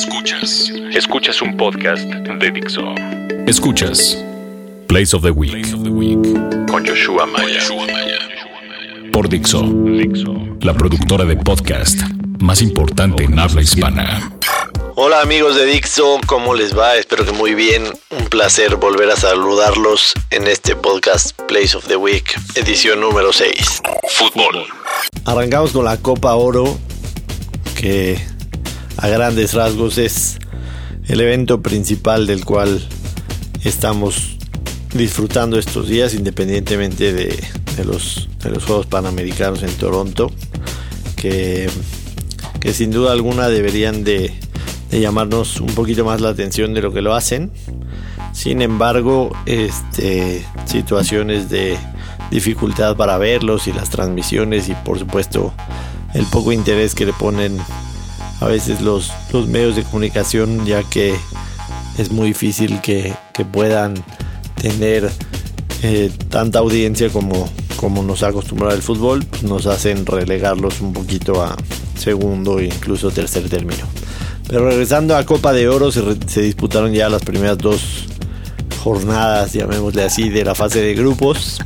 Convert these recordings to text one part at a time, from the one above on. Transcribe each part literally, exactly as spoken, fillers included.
Escuchas. Escuchas un podcast de Dixo. Escuchas Place of the Week, Place of the Week. Con Joshua Maya. Joshua Maya. Por Dixo, Dixo, la productora de podcast más importante en habla hispana. Hola amigos de Dixo, ¿cómo les va? Espero que muy bien. Un placer volver a saludarlos en este podcast Place of the Week, edición número seis. Fútbol. Arrancamos con la Copa Oro, que a grandes rasgos es el evento principal del cual estamos disfrutando estos días, independientemente de, de, los, de los Juegos Panamericanos en Toronto, que, que sin duda alguna deberían de, de llamarnos un poquito más la atención de lo que lo hacen. Sin embargo, este, situaciones de dificultad para verlos y las transmisiones y por supuesto el poco interés que le ponen a veces los, los medios de comunicación, ya que es muy difícil que, que puedan tener eh, tanta audiencia como, como nos ha acostumbrado el fútbol, pues nos hacen relegarlos un poquito a segundo e incluso tercer término. Pero regresando a Copa de Oro, se, se disputaron ya las primeras dos jornadas, llamémosle así, de la fase de grupos,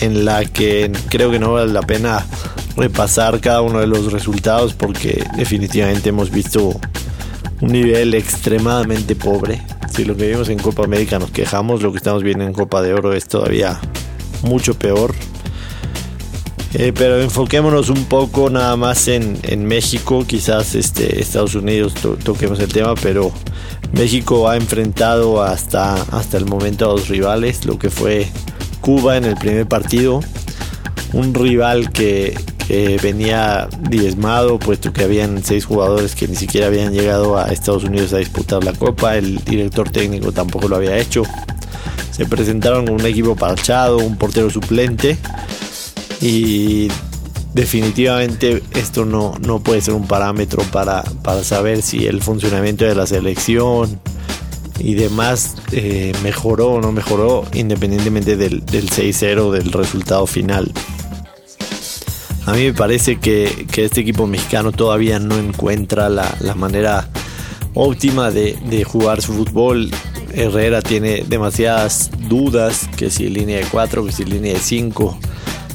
en la que creo que no vale la pena repasar cada uno de los resultados porque definitivamente hemos visto un nivel extremadamente pobre. Si lo que vimos en Copa América nos quejamos, lo que estamos viendo en Copa de Oro es todavía mucho peor. Eh, pero enfoquémonos un poco nada más en, en México, quizás este, Estados Unidos to- toquemos el tema, pero México ha enfrentado hasta, hasta el momento a dos rivales, lo que fue Cuba en el primer partido, un rival que, que venía diezmado, puesto que habían seis jugadores que ni siquiera habían llegado a Estados Unidos a disputar la Copa. El director técnico tampoco lo había hecho. Se presentaron con un equipo parchado, un portero suplente, y definitivamente esto no, no puede ser un parámetro para, para saber si el funcionamiento de la selección y demás eh, mejoró o no mejoró, independientemente del, del seis cero del resultado final. A mí me parece que, que este equipo mexicano todavía no encuentra la, la manera óptima de, de jugar su fútbol. Herrera tiene demasiadas dudas, que si línea de cuatro, que si línea de cinco,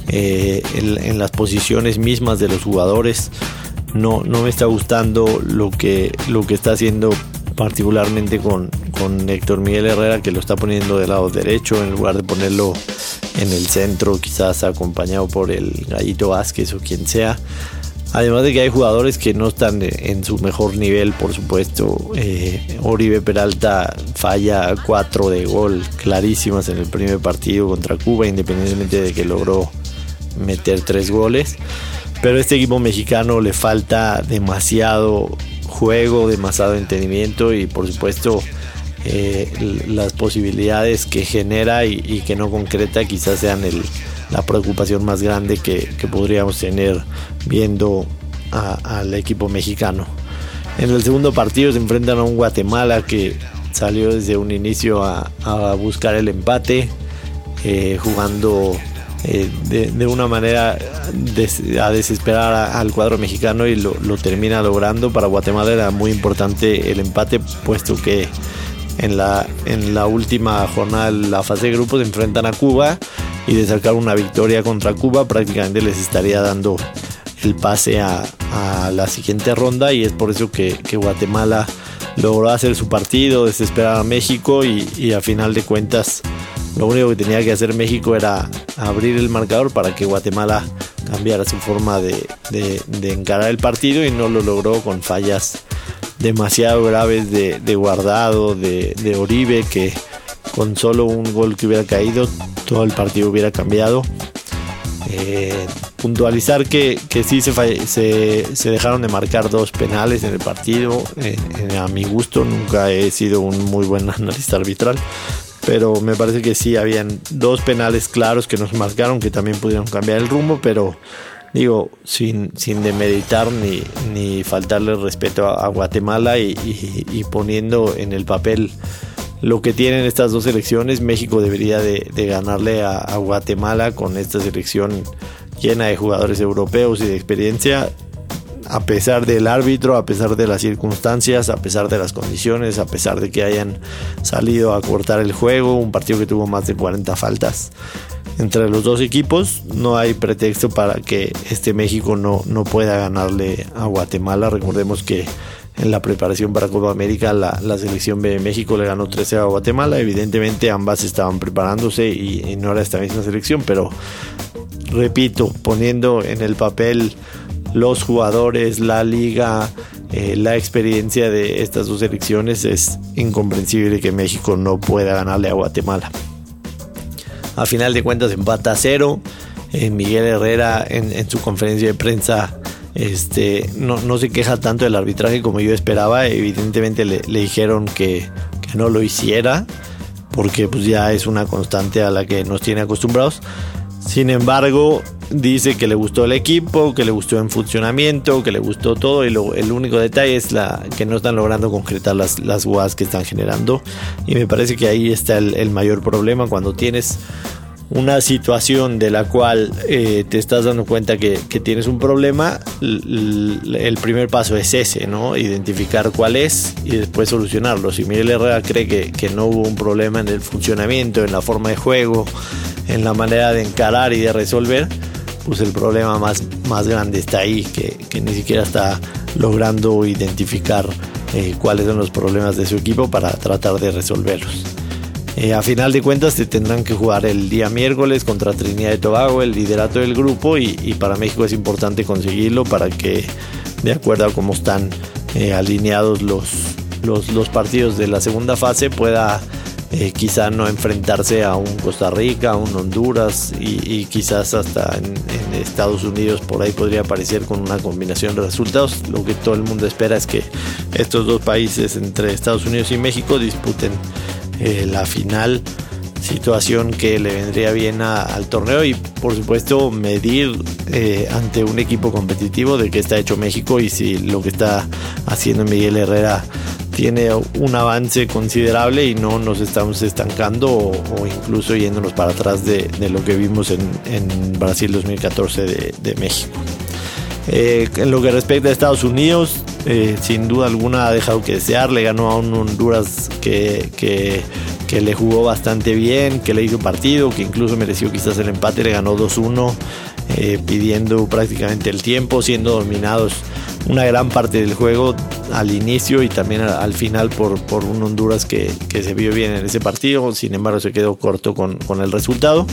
eh, en, en las posiciones mismas de los jugadores. No, no me está gustando lo que, lo que está haciendo particularmente con, con Héctor Miguel Herrera, que lo está poniendo del lado derecho en lugar de ponerlo en el centro, quizás acompañado por el Gallito Vázquez o quien sea. Además de que hay jugadores que no están en su mejor nivel, por supuesto. eh, Oribe Peralta falla cuatro de gol clarísimas en el primer partido contra Cuba, independientemente de que logró meter tres goles, pero a este equipo mexicano le falta demasiado juego, demasiado entendimiento y por supuesto eh, las posibilidades que genera y, y que no concreta quizás sean el, la preocupación más grande que, que podríamos tener viendo al equipo mexicano. En el segundo partido se enfrentan a un Guatemala que salió desde un inicio a, a buscar el empate, eh, jugando Eh, de, de una manera des, a desesperar a, al cuadro mexicano, y lo, lo termina logrando. Para Guatemala era muy importante el empate, puesto que en la, en la última jornada de la fase de grupos se enfrentan a Cuba, y de sacar una victoria contra Cuba prácticamente les estaría dando el pase a, a la siguiente ronda, y es por eso que, que Guatemala logró hacer su partido, desesperar a México, y, y a final de cuentas lo único que tenía que hacer México era abrir el marcador para que Guatemala cambiara su forma de, de, de encarar el partido, y no lo logró con fallas demasiado graves de, de Guardado, de, de Oribe, que con solo un gol que hubiera caído todo el partido hubiera cambiado. Eh, puntualizar que, que sí se, falle, se, se dejaron de marcar dos penales en el partido. Eh, eh, a mi gusto, nunca he sido un muy buen analista arbitral, pero me parece que sí habían dos penales claros que nos marcaron, que también pudieron cambiar el rumbo, pero digo, sin, sin demeritar ni, ni faltarle respeto a, a Guatemala, y, y, y poniendo en el papel lo que tienen estas dos selecciones, México debería de, de ganarle a, a Guatemala con esta selección llena de jugadores europeos y de experiencia. a pesar del árbitro, a pesar de las circunstancias, a pesar de las condiciones, a pesar de que hayan salido a cortar el juego, un partido que tuvo más de cuarenta faltas entre los dos equipos. No hay pretexto para que este México no, no pueda ganarle a Guatemala. Recordemos que en la preparación para Copa América la, la selección de México le ganó trece a Guatemala. Evidentemente ambas estaban preparándose y, y no era esta misma selección, pero repito, poniendo en el papel los jugadores, la liga, eh, la experiencia de estas dos selecciones, es incomprensible que México no pueda ganarle a Guatemala. A final de cuentas empata a cero. Eh, Miguel Herrera en, en su conferencia de prensa este, no, no se queja tanto del arbitraje como yo esperaba. Evidentemente le, le dijeron que, que no lo hiciera porque pues, ya es una constante a la que nos tiene acostumbrados. Sin embargo, dice que le gustó el equipo, que le gustó en funcionamiento, que le gustó todo, y lo, el único detalle es la que no están logrando concretar las, las jugadas que están generando. Y me parece que ahí está el, el mayor problema, cuando tienes una situación de la cual eh, te estás dando cuenta que, que tienes un problema. El primer paso es ese, ¿no? Identificar cuál es y después solucionarlo. Si Miguel Herrera cree que, que no hubo un problema en el funcionamiento, en la forma de juego, en la manera de encarar y de resolver, pues el problema más, más grande está ahí, que, que ni siquiera está logrando identificar eh, cuáles son los problemas de su equipo para tratar de resolverlos. Eh, a final de cuentas se tendrán que jugar el día miércoles contra Trinidad y Tobago el liderato del grupo, y, y para México es importante conseguirlo para que, de acuerdo a cómo están eh, alineados los, los, los partidos de la segunda fase, pueda eh, quizá no enfrentarse a un Costa Rica, a un Honduras y, y quizás hasta en, en Estados Unidos. Por ahí podría aparecer con una combinación de resultados. Lo que todo el mundo espera es que estos dos países, entre Estados Unidos y México, disputen Eh, la final, situación que le vendría bien a, al torneo, y por supuesto medir eh, ante un equipo competitivo de qué está hecho México, y si lo que está haciendo Miguel Herrera tiene un avance considerable y no nos estamos estancando o, o incluso yéndonos para atrás de, de lo que vimos en, en Brasil dos mil catorce de, de México. Eh, en lo que respecta a Estados Unidos, eh, sin duda alguna ha dejado que desear. Le ganó a un Honduras que, que, que le jugó bastante bien, que le hizo partido, que incluso mereció quizás el empate. Le ganó dos uno, eh, pidiendo prácticamente el tiempo, siendo dominados una gran parte del juego al inicio y también al final por, por un Honduras que, que se vio bien en ese partido. Sin embargo, se quedó corto con, con el resultado,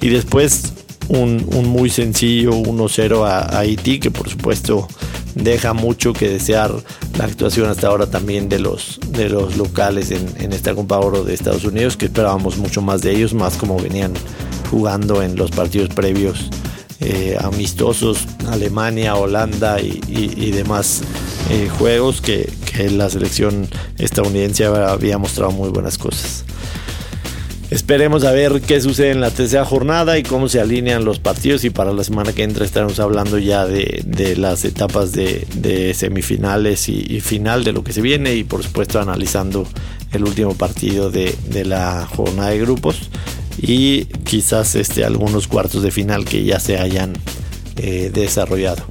y después Un, un muy sencillo uno cero a, a Haití, que por supuesto deja mucho que desear la actuación hasta ahora también de los, de los locales en, en esta Copa Oro de Estados Unidos, que esperábamos mucho más de ellos, más como venían jugando en los partidos previos eh, amistosos, Alemania, Holanda y, y, y demás eh, juegos que, que la selección estadounidense había mostrado muy buenas cosas. Esperemos a ver qué sucede en la tercera jornada y cómo se alinean los partidos, y para la semana que entra estaremos hablando ya de, de las etapas de, de semifinales y, y final, de lo que se viene, y por supuesto analizando el último partido de, de la jornada de grupos y quizás este, algunos cuartos de final que ya se hayan eh, desarrollado.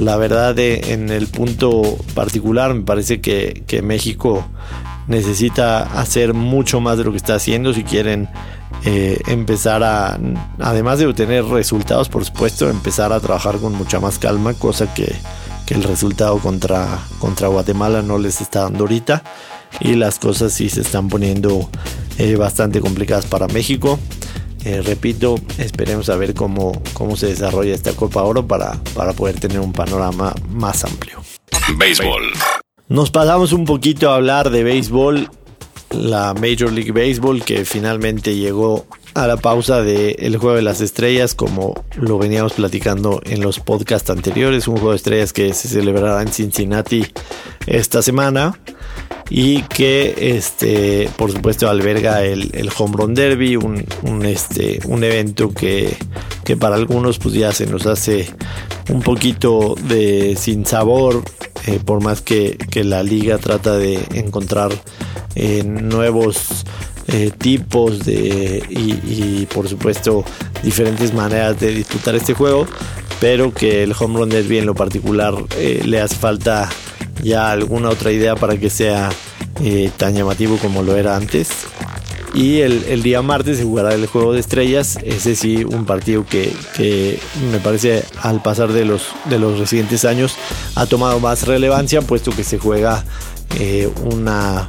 La verdad, de, en el punto particular me parece que, que México necesita hacer mucho más de lo que está haciendo si quieren eh, empezar a, además de obtener resultados, por supuesto, empezar a trabajar con mucha más calma, cosa que, que el resultado contra, contra Guatemala no les está dando ahorita, y las cosas sí se están poniendo eh, bastante complicadas para México. Eh, repito, esperemos a ver cómo, cómo se desarrolla esta Copa Oro para, para poder tener un panorama más amplio. Béisbol. Nos pasamos un poquito a hablar de béisbol, la Major League Baseball, que finalmente llegó a la pausa del Juego de las Estrellas, como lo veníamos platicando en los podcasts anteriores. Un Juego de Estrellas que se celebrará en Cincinnati esta semana y que este, por supuesto alberga el, el Home Run Derby, un, un, este, un evento que, que para algunos pues ya se nos hace un poquito de sinsabor. Eh, por más que, que la liga trata de encontrar eh, nuevos eh, tipos de y, y por supuesto diferentes maneras de disputar este juego, pero que el Home Run Derby en lo particular eh, le hace falta ya alguna otra idea para que sea eh, tan llamativo como lo era antes. Y el, el día martes se jugará el Juego de Estrellas, ese sí un partido que, que me parece al pasar de los, de los recientes años ha tomado más relevancia, puesto que se juega eh, una,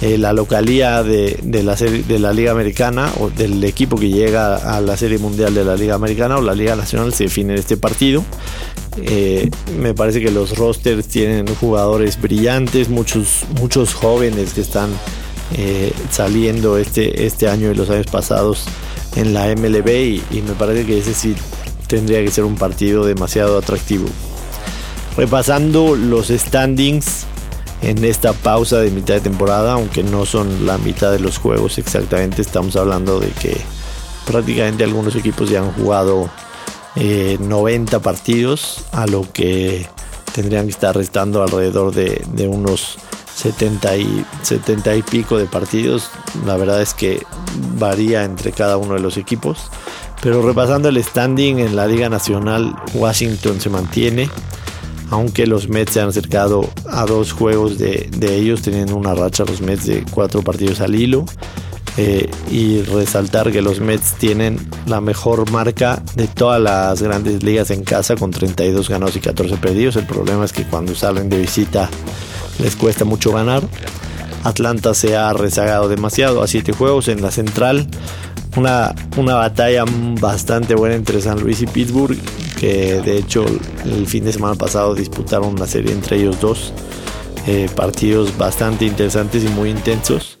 eh, la localía de, de, la serie, de la Liga Americana, o del equipo que llega a la Serie Mundial de la Liga Americana o la Liga Nacional, se define en este partido. Eh, me parece que los rosters tienen jugadores brillantes, muchos, muchos jóvenes que están Eh, saliendo este, este año y los años pasados en la M L B, y, y me parece que ese sí tendría que ser un partido demasiado atractivo. Repasando los standings en esta pausa de mitad de temporada, aunque no son la mitad de los juegos exactamente, estamos hablando de que prácticamente algunos equipos ya han jugado eh, noventa partidos, a lo que tendrían que estar restando alrededor de, de unos setenta y, setenta y pico de partidos. La verdad es que varía entre cada uno de los equipos, pero repasando el standing en la Liga Nacional, Washington se mantiene, aunque los Mets se han acercado a dos juegos de, de ellos, teniendo una racha los Mets de cuatro partidos al hilo, eh, y resaltar que los Mets tienen la mejor marca de todas las grandes ligas en casa, con treinta y dos ganados y catorce perdidos. El problema es que cuando salen de visita les cuesta mucho ganar. Atlanta se ha rezagado demasiado a siete juegos en la central. Una, una batalla bastante buena entre San Luis y Pittsburgh, que de hecho el fin de semana pasado disputaron una serie entre ellos dos. Eh, partidos bastante interesantes y muy intensos.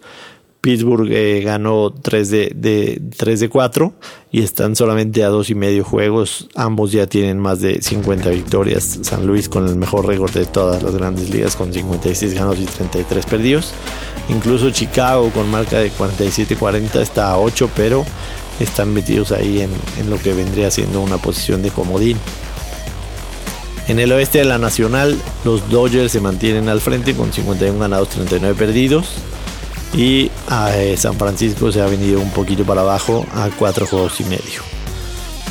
Pittsburgh eh, ganó tres de cuatro y están solamente a dos y medio juegos. Ambos ya tienen más de cincuenta victorias. San Luis con el mejor récord de todas las grandes ligas, con cincuenta y seis ganados y treinta y tres perdidos. Incluso Chicago, con marca de cuarenta y siete cuarenta, está a ocho, pero están metidos ahí en, en lo que vendría siendo una posición de comodín. En el oeste de la Nacional, los Dodgers se mantienen al frente con cincuenta y uno ganados, treinta y nueve perdidos. Y eh, San Francisco se ha venido un poquito para abajo a cuatro juegos y medio.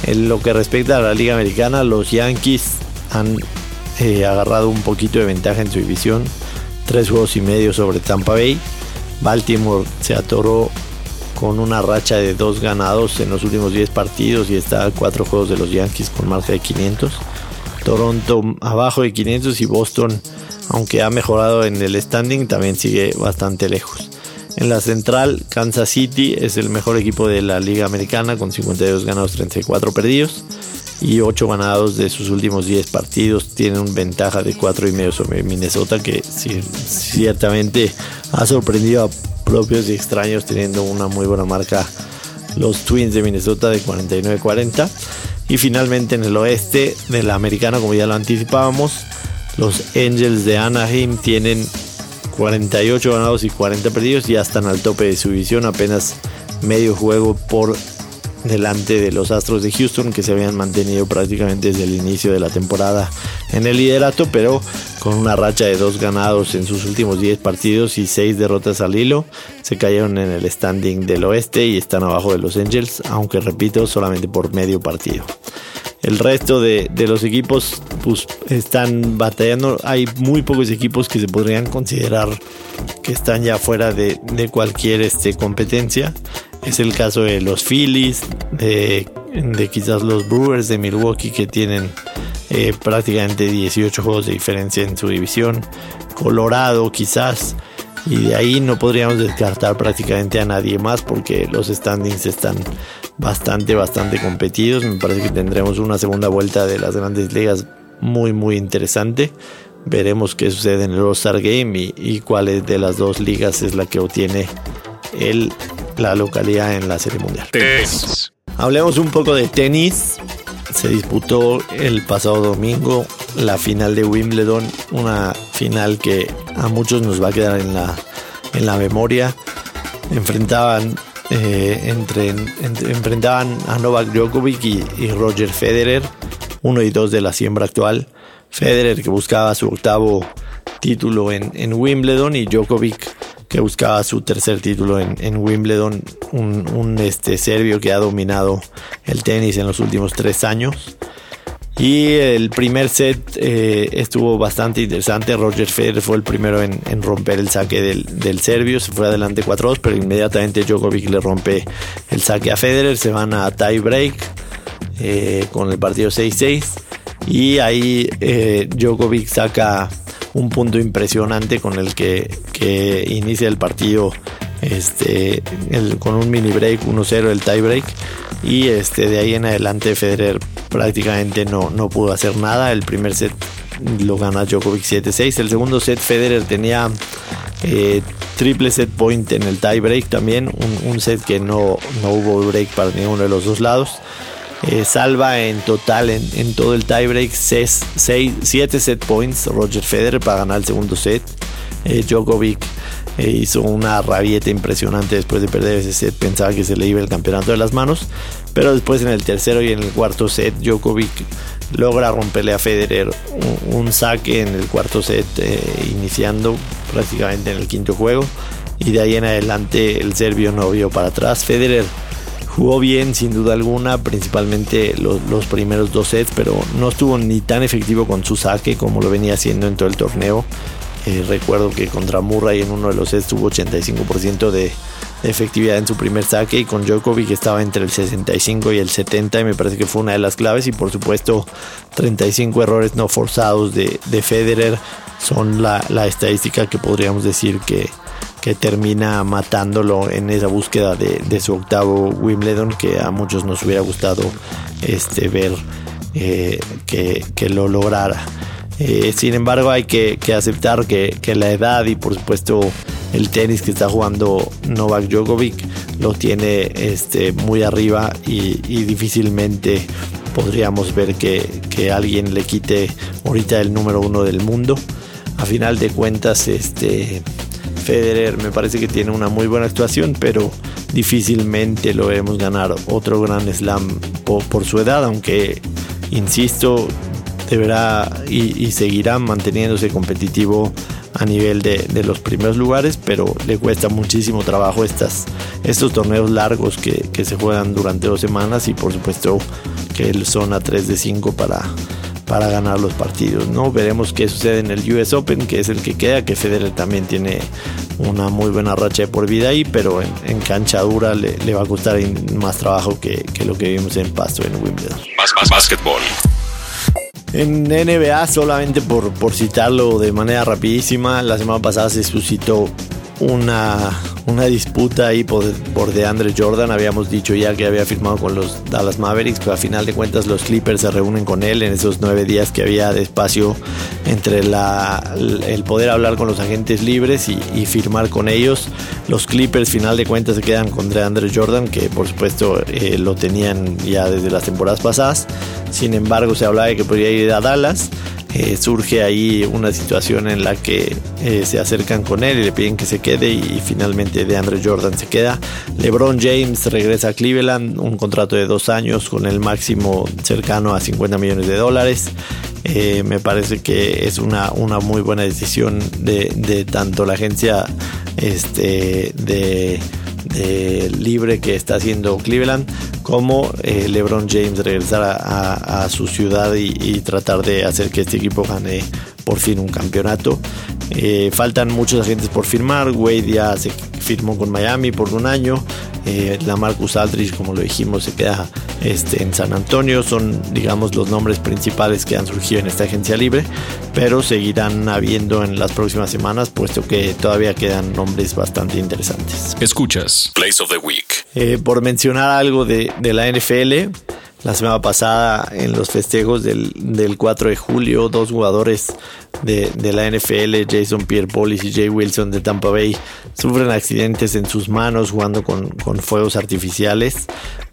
En lo que respecta a la Liga Americana, los Yankees han eh, agarrado un poquito de ventaja en su división, tres juegos y medio sobre Tampa Bay. Baltimore se atoró con una racha de dos ganados en los últimos diez partidos y está a cuatro juegos de los Yankees, con marca de quinientos. Toronto abajo de quinientos, y Boston, aunque ha mejorado en el standing, también sigue bastante lejos. En la central, Kansas City es el mejor equipo de la Liga Americana, con cincuenta y dos ganados, treinta y cuatro perdidos, y ocho ganados de sus últimos diez partidos. Tienen ventaja de cuatro y medio sobre Minnesota, que ciertamente ha sorprendido a propios y extraños, teniendo una muy buena marca los Twins de Minnesota de cuarenta y nueve cuarenta. Y finalmente, en el oeste de la Americana, como ya lo anticipábamos, los Angels de Anaheim tienen cuarenta y ocho ganados y cuarenta perdidos, ya están al tope de su división, apenas medio juego por delante de los Astros de Houston, que se habían mantenido prácticamente desde el inicio de la temporada en el liderato, pero con una racha de dos ganados en sus últimos diez partidos y seis derrotas al hilo, se cayeron en el standing del oeste y están abajo de los Angels, aunque repito, solamente por medio partido. El resto de, de los equipos pues, están batallando. Hay muy pocos equipos que se podrían considerar que están ya fuera de, de cualquier este, competencia. Es el caso de los Phillies, de, de quizás los Brewers de Milwaukee, que tienen eh, prácticamente dieciocho juegos de diferencia en su división. Colorado quizás. Y de ahí no podríamos descartar prácticamente a nadie más, porque los standings están bastante, bastante competidos. Me parece que tendremos una segunda vuelta de las grandes ligas muy, muy interesante. Veremos qué sucede en el All-Star Game y, y cuál de las dos ligas es la que obtiene el, la localidad en la Serie Mundial. Tenis. Hablemos un poco de tenis. Se disputó el pasado domingo la final de Wimbledon, una final que a muchos nos va a quedar en la, en la memoria. Enfrentaban, eh, entre, entre, enfrentaban a Novak Djokovic y, y Roger Federer, uno y dos de la siembra actual. Federer, que buscaba su octavo título en, en Wimbledon, y Djokovic, que buscaba su tercer título en, en Wimbledon, un, un este, serbio que ha dominado el tenis en los últimos tres años. Y el primer set eh, estuvo bastante interesante. Roger Federer fue el primero en, en romper el saque del, del serbio. Se fue adelante cuatro dos, pero inmediatamente Djokovic le rompe el saque a Federer. Se van a tie break eh, con el partido seis seis. Y ahí eh, Djokovic saca un punto impresionante con el que, que inicia el partido este, el, con un mini break, uno cero el tie break. Y este, de ahí en adelante Federer prácticamente no, no pudo hacer nada. El primer set lo gana Djokovic siete seis. El segundo set Federer tenía eh, triple set point en el tie break también. Un, un set que no, no hubo break para ninguno de los dos lados. Eh, salva en total en, en todo el tiebreak siete set points Roger Federer para ganar el segundo set. eh, Djokovic eh, hizo una rabieta impresionante después de perder ese set, pensaba que se le iba el campeonato de las manos, pero después en el tercero y en el cuarto set Djokovic logra romperle a Federer un, un saque en el cuarto set, eh, iniciando prácticamente en el quinto juego, y de ahí en adelante el serbio no vio para atrás. Federer jugó bien sin duda alguna, principalmente los, los primeros dos sets, pero no estuvo ni tan efectivo con su saque como lo venía haciendo en todo el torneo. Eh, recuerdo que contra Murray en uno de los sets tuvo ochenta y cinco por ciento de efectividad en su primer saque, y con Djokovic estaba entre el sesenta y cinco y el setenta, y me parece que fue una de las claves. Y por supuesto treinta y cinco errores no forzados de, de Federer son la, la estadística que podríamos decir que que termina matándolo en esa búsqueda de, de su octavo Wimbledon, que a muchos nos hubiera gustado este, ver eh, que, que lo lograra. Eh, sin embargo, hay que, que aceptar que, que la edad y por supuesto el tenis que está jugando Novak Djokovic lo tiene este, muy arriba, y, y difícilmente podríamos ver que, que alguien le quite ahorita el número uno del mundo. A final de cuentas, este... Federer me parece que tiene una muy buena actuación, pero difícilmente lo vemos ganar otro Grand Slam por, por su edad, aunque insisto, deberá y, y seguirá manteniéndose competitivo a nivel de, de los primeros lugares, pero le cuesta muchísimo trabajo estas, estos torneos largos que, que se juegan durante dos semanas, y por supuesto que son a tres de cinco para... para ganar los partidos, ¿no? Veremos qué sucede en el U S Open, que es el que queda, que Federer también tiene una muy buena racha de por vida ahí, pero en, en cancha dura le, le va a costar más trabajo que, que lo que vimos en pasto en Wimbledon. Más, más básquetbol. En N B A, solamente por, por citarlo de manera rapidísima, la semana pasada se suscitó una, una disputa ahí por, por DeAndre Jordan. Habíamos dicho ya que había firmado con los Dallas Mavericks, pero a final de cuentas los Clippers se reúnen con él en esos nueve días que había de espacio entre la, el poder hablar con los agentes libres y, y firmar con ellos. Los Clippers final de cuentas se quedan con DeAndre Jordan, que por supuesto eh, lo tenían ya desde las temporadas pasadas. Sin embargo, se hablaba de que podría ir a Dallas. Eh, surge ahí una situación en la que eh, se acercan con él y le piden que se quede, y, y finalmente DeAndre Jordan se queda. LeBron James regresa a Cleveland, un contrato de dos años con el máximo cercano a cincuenta millones de dólares. Eh, me parece que es una, una muy buena decisión de, de tanto la agencia este, de, de libre que está haciendo Cleveland, como eh, LeBron James regresar a, a, a su ciudad y, y tratar de hacer que este equipo gane por fin un campeonato. Eh, faltan muchos agentes por firmar. Wade ya se firmó con Miami por un año. Eh, LaMarcus Aldridge, como lo dijimos, se queda este, en San Antonio. Son, digamos, los nombres principales que han surgido en esta agencia libre, pero seguirán habiendo en las próximas semanas, puesto que todavía quedan nombres bastante interesantes. Escuchas Place of the Week. Eh, por mencionar algo de, de la N F L, la semana pasada en los festejos del, del cuatro de julio, dos jugadores de, de la N F L, Jason Pierre-Paul y C J Wilson de Tampa Bay, sufren accidentes en sus manos jugando con, con fuegos artificiales.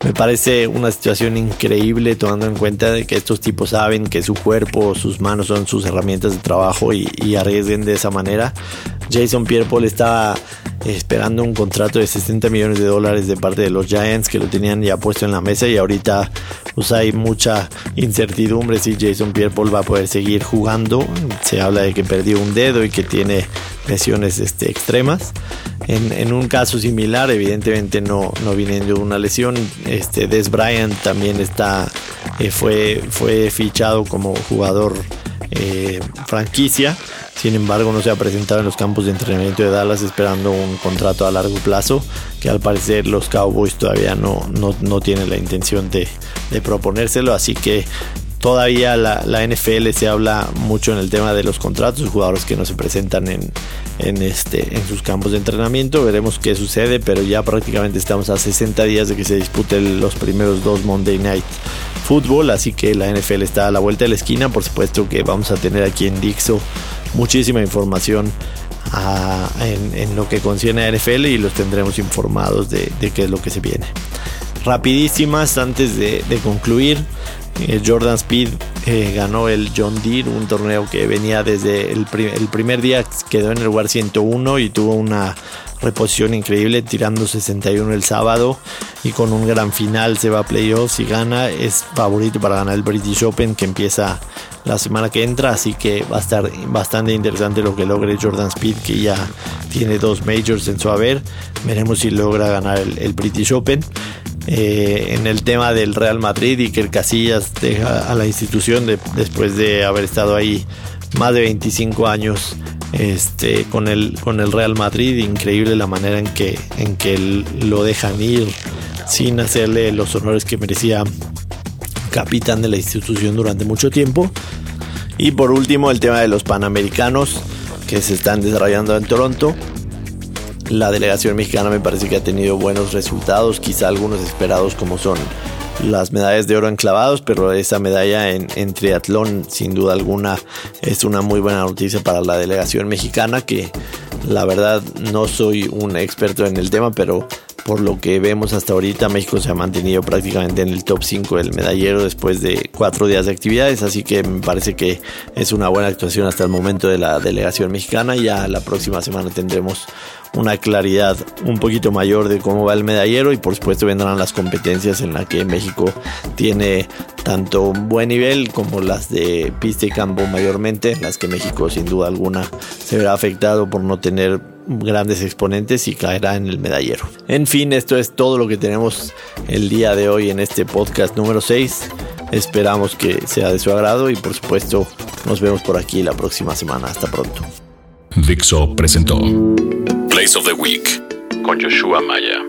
Me parece una situación increíble, tomando en cuenta de que estos tipos saben que su cuerpo, sus manos son sus herramientas de trabajo, y, y arriesguen de esa manera. Jason Pierre-Paul estaba esperando un contrato de sesenta millones de dólares de parte de los Giants, que lo tenían ya puesto en la mesa, y ahorita pues hay mucha incertidumbre si Jason Pierre-Paul va a poder seguir jugando. Se habla de que perdió un dedo y que tiene lesiones este, extremas. En, en un caso similar, evidentemente no, no viene de una lesión. Este, Des Bryant también está, eh, fue, fue fichado como jugador eh, franquicia. Sin embargo, no se ha presentado en los campos de entrenamiento de Dallas, esperando un contrato a largo plazo que al parecer los Cowboys todavía no, no, no tienen la intención de, de proponérselo. Así que todavía la, la N F L se habla mucho en el tema de los contratos de jugadores que no se presentan en, en, este, en sus campos de entrenamiento. Veremos qué sucede, pero ya prácticamente estamos a sesenta días de que se disputen los primeros dos Monday Night Football, así que la N F L está a la vuelta de la esquina. Por supuesto que vamos a tener aquí en Dixo muchísima información a, en, en lo que concierne a N F L, y los tendremos informados de, de qué es lo que se viene. Rapidísimas antes de, de concluir, eh, Jordan Speed eh, ganó el John Deere, un torneo que venía desde el, prim- el primer día, quedó en el lugar ciento uno y tuvo una reposición increíble, tirando sesenta y uno el sábado, y con un gran final se va a playoffs y gana. Es favorito para ganar el British Open, que empieza la semana que entra, así que va a estar bastante interesante lo que logre Jordan Speed, que ya tiene dos majors en su haber. Veremos si logra ganar el, el British Open. Eh, en el tema del Real Madrid, Iker Casillas deja a la institución de, después de haber estado ahí más de veinticinco años este, con, el, con el Real Madrid. Increíble la manera en que, en que lo dejan ir sin hacerle los honores que merecía capitán de la institución durante mucho tiempo. Y por último, el tema de los Panamericanos que se están desarrollando en Toronto. La delegación mexicana me parece que ha tenido buenos resultados, quizá algunos esperados, como son las medallas de oro en clavados, pero esa medalla en, en triatlón sin duda alguna es una muy buena noticia para la delegación mexicana, que la verdad no soy un experto en el tema, pero por lo que vemos hasta ahorita, México se ha mantenido prácticamente en el top cinco del medallero después de cuatro días de actividades, así que me parece que es una buena actuación hasta el momento de la delegación mexicana. Ya la próxima semana tendremos una claridad un poquito mayor de cómo va el medallero, y por supuesto vendrán las competencias en las que México tiene tanto buen nivel como las de pista y campo mayormente, en las que México sin duda alguna se verá afectado por no tener grandes exponentes y caerá en el medallero. En fin, esto es todo lo que tenemos el día de hoy en este podcast número seis. Esperamos que sea de su agrado y por supuesto nos vemos por aquí la próxima semana. Hasta pronto. Dixo presentó Place of the Week con Joshua Maya.